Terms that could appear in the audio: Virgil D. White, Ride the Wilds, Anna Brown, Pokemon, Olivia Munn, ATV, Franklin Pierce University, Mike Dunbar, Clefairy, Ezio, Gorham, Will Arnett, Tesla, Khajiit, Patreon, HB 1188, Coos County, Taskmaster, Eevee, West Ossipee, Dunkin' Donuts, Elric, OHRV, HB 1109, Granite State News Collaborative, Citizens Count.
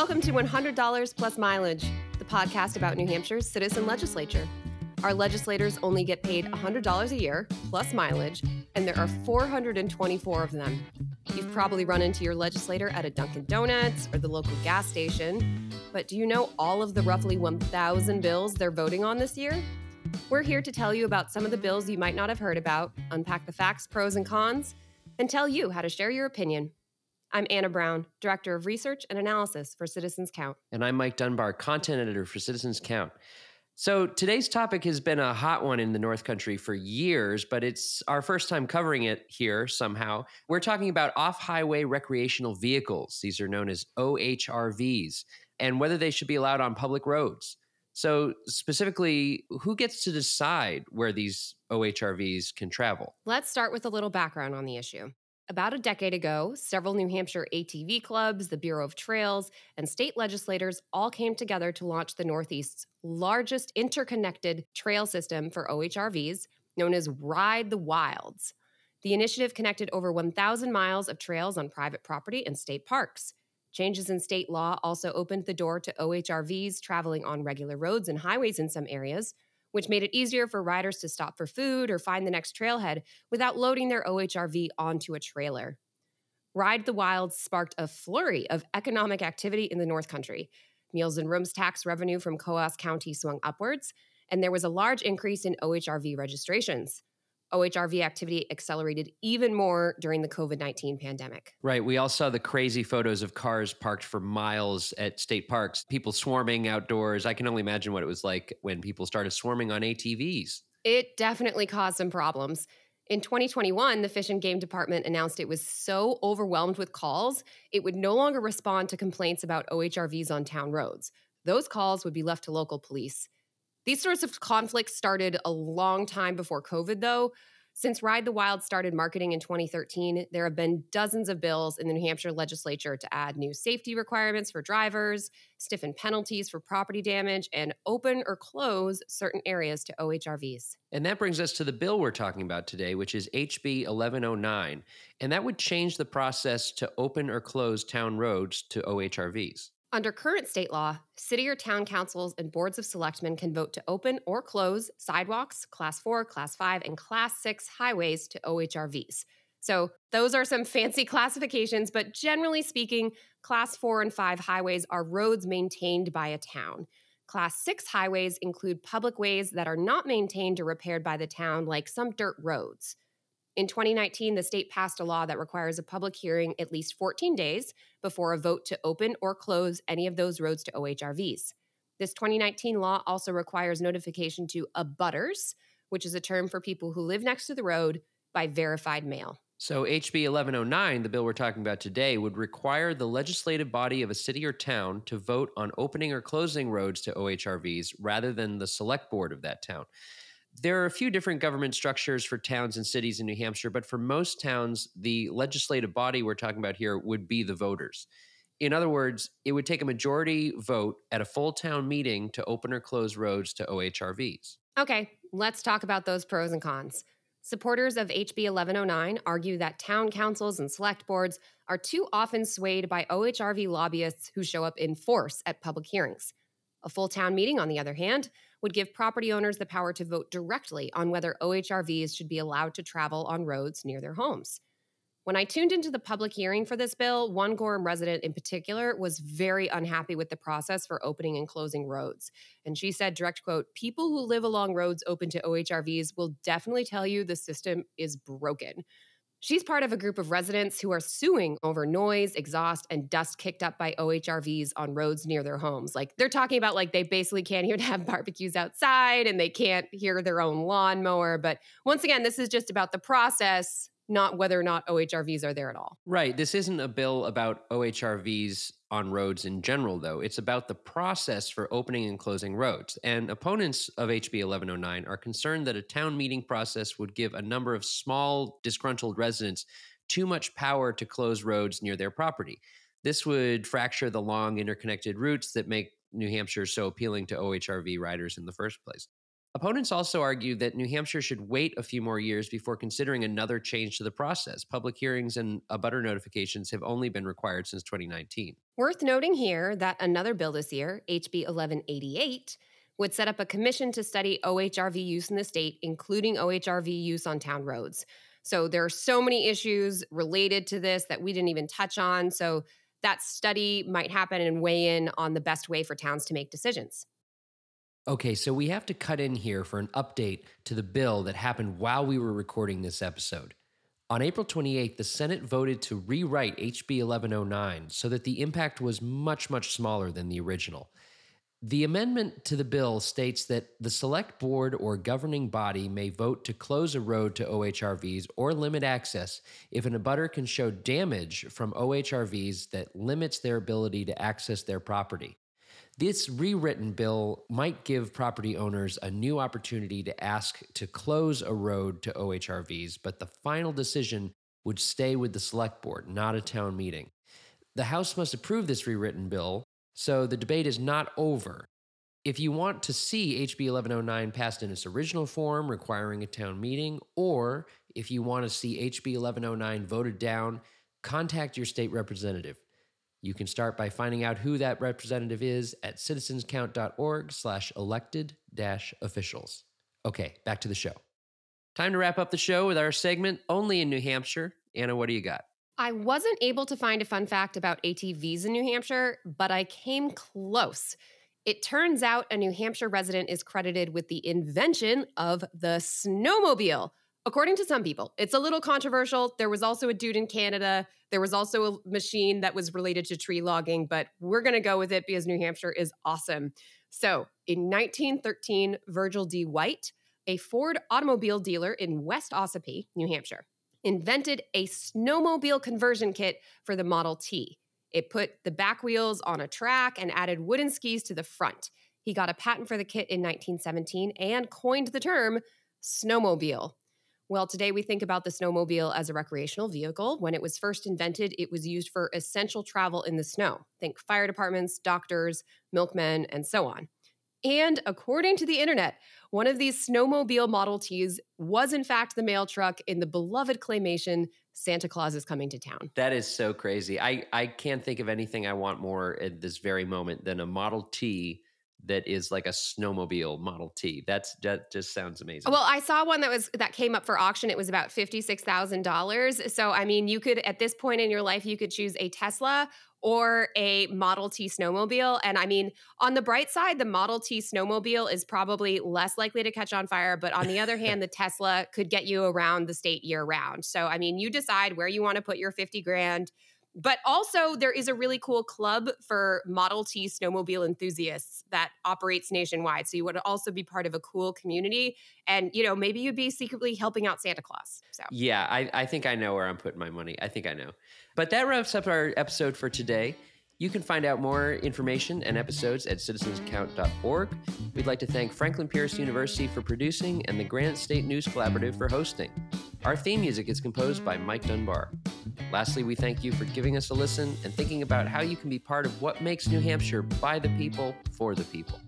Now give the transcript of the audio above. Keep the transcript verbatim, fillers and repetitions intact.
Welcome to one hundred dollars Plus Mileage, the podcast about New Hampshire's citizen legislature. Our legislators only get paid one hundred dollars a year, plus mileage, and there are four hundred twenty-four of them. You've probably run into your legislator at a Dunkin' Donuts or the local gas station, but do you know all of the roughly one thousand bills they're voting on this year? We're here to tell you about some of the bills you might not have heard about, unpack the facts, pros, and cons, and tell you how to share your opinion. I'm Anna Brown, Director of Research and Analysis for Citizens Count. And I'm Mike Dunbar, Content Editor for Citizens Count. So today's topic has been a hot one in the North Country for years, but it's our first time covering it here somehow. We're talking about off-highway recreational vehicles. These are known as O H R Vs, and whether they should be allowed on public roads. So specifically, who gets to decide where these O H R Vs can travel? Let's start with a little background on the issue. About a decade ago, several New Hampshire A T V clubs, the Bureau of Trails, and state legislators all came together to launch the Northeast's largest interconnected trail system for O H R Vs, known as Ride the Wilds. The initiative connected over one thousand miles of trails on private property and state parks. Changes in state law also opened the door to O H R Vs traveling on regular roads and highways in some areas, which made it easier for riders to stop for food or find the next trailhead without loading their O H R V onto a trailer. Ride the Wilds sparked a flurry of economic activity in the North Country. Meals and rooms tax revenue from Coos County swung upwards, and there was a large increase in O H R V registrations. O H R V activity accelerated even more during the COVID nineteen pandemic. Right. We all saw the crazy photos of cars parked for miles at state parks, people swarming outdoors. I can only imagine what it was like when people started swarming on A T Vs. It definitely caused some problems. In twenty twenty-one, the Fish and Game Department announced it was so overwhelmed with calls, it would no longer respond to complaints about O H R Vs on town roads. Those calls would be left to local police. These sorts of conflicts started a long time before COVID, though. Since Ride the Wild started marketing in twenty thirteen, there have been dozens of bills in the New Hampshire legislature to add new safety requirements for drivers, stiffen penalties for property damage, and open or close certain areas to O H R Vs. And that brings us to the bill we're talking about today, which is H B eleven oh nine. And that would change the process to open or close town roads to O H R Vs. Under current state law, city or town councils and boards of selectmen can vote to open or close sidewalks, class four, class five, and class six highways to O H R Vs. So those are some fancy classifications, but generally speaking, class four and five highways are roads maintained by a town. Class six highways include public ways that are not maintained or repaired by the town, like some dirt roads. In twenty nineteen, the state passed a law that requires a public hearing at least fourteen days before a vote to open or close any of those roads to O H R Vs. This twenty nineteen law also requires notification to abutters, which is a term for people who live next to the road, by verified mail. So H B eleven oh nine, the bill we're talking about today, would require the legislative body of a city or town to vote on opening or closing roads to O H R Vs rather than the select board of that town. There are a few different government structures for towns and cities in New Hampshire, but for most towns, the legislative body we're talking about here would be the voters. In other words, it would take a majority vote at a full town meeting to open or close roads to O H R Vs. Okay, let's talk about those pros and cons. Supporters of H B eleven oh nine argue that town councils and select boards are too often swayed by O H R V lobbyists who show up in force at public hearings. A full town meeting, on the other hand, would give property owners the power to vote directly on whether O H R Vs should be allowed to travel on roads near their homes. When I tuned into the public hearing for this bill, one Gorham resident in particular was very unhappy with the process for opening and closing roads. And she said, direct quote, "People who live along roads open to O H R Vs will definitely tell you the system is broken." She's part of a group of residents who are suing over noise, exhaust, and dust kicked up by O H R Vs on roads near their homes. Like, they're talking about like they basically can't even have barbecues outside and they can't hear their own lawnmower. But once again, this is just about the process, not whether or not O H R Vs are there at all. Right. This isn't a bill about O H R Vs on roads in general, though. It's about the process for opening and closing roads. And opponents of H B eleven oh nine are concerned that a town meeting process would give a number of small, disgruntled residents too much power to close roads near their property. This would fracture the long, interconnected routes that make New Hampshire so appealing to O H R V riders in the first place. Opponents also argue that New Hampshire should wait a few more years before considering another change to the process. Public hearings and abutter notifications have only been required since twenty nineteen. Worth noting here that another bill this year, H B eleven eighty-eight, would set up a commission to study O H R V use in the state, including O H R V use on town roads. So there are so many issues related to this that we didn't even touch on. So that study might happen and weigh in on the best way for towns to make decisions. Okay, so we have to cut in here for an update to the bill that happened while we were recording this episode. On April twenty-eighth, the Senate voted to rewrite H B eleven oh nine so that the impact was much, much smaller than the original. The amendment to the bill states that the select board or governing body may vote to close a road to O H R Vs or limit access if an abutter can show damage from O H R Vs that limits their ability to access their property. This rewritten bill might give property owners a new opportunity to ask to close a road to O H R Vs, but the final decision would stay with the select board, not a town meeting. The House must approve this rewritten bill, so the debate is not over. If you want to see H B eleven oh nine passed in its original form, requiring a town meeting, or if you want to see H B eleven oh nine voted down, contact your state representative. You can start by finding out who that representative is at citizens count dot org slash elected dash officials. Okay, back to the show. Time to wrap up the show with our segment, Only in New Hampshire. Anna, what do you got? I wasn't able to find a fun fact about A T Vs in New Hampshire, but I came close. It turns out a New Hampshire resident is credited with the invention of the snowmobile. According to some people, it's a little controversial. There was also a dude in Canada. There was also a machine that was related to tree logging, but we're going to go with it because New Hampshire is awesome. So in nineteen thirteen, Virgil D. White, a Ford automobile dealer in West Ossipee, New Hampshire, invented a snowmobile conversion kit for the Model T. It put the back wheels on a track and added wooden skis to the front. He got a patent for the kit in nineteen seventeen and coined the term snowmobile. Well, today we think about the snowmobile as a recreational vehicle. When it was first invented, it was used for essential travel in the snow. Think fire departments, doctors, milkmen, and so on. And according to the internet, one of these snowmobile Model Ts was in fact the mail truck in the beloved claymation, Santa Claus is Coming to Town. That is so crazy. I, I can't think of anything I want more at this very moment than a Model T that is like a snowmobile Model T. That's, that just sounds amazing. Well, I saw one that was that came up for auction. It was about fifty-six thousand dollars. So, I mean, you could, at this point in your life, you could choose a Tesla or a Model T snowmobile. And I mean, on the bright side, the Model T snowmobile is probably less likely to catch on fire. But on the other hand, the Tesla could get you around the state year round. So, I mean, you decide where you want to put your fifty grand. But also, there is a really cool club for Model T snowmobile enthusiasts that operates nationwide. So you would also be part of a cool community. And, you know, maybe you'd be secretly helping out Santa Claus. So yeah, I, I think I know where I'm putting my money. I think I know. But that wraps up our episode for today. You can find out more information and episodes at citizens count dot org. We'd like to thank Franklin Pierce University for producing and the Granite State News Collaborative for hosting. Our theme music is composed by Mike Dunbar. Lastly, we thank you for giving us a listen and thinking about how you can be part of what makes New Hampshire by the people, for the people.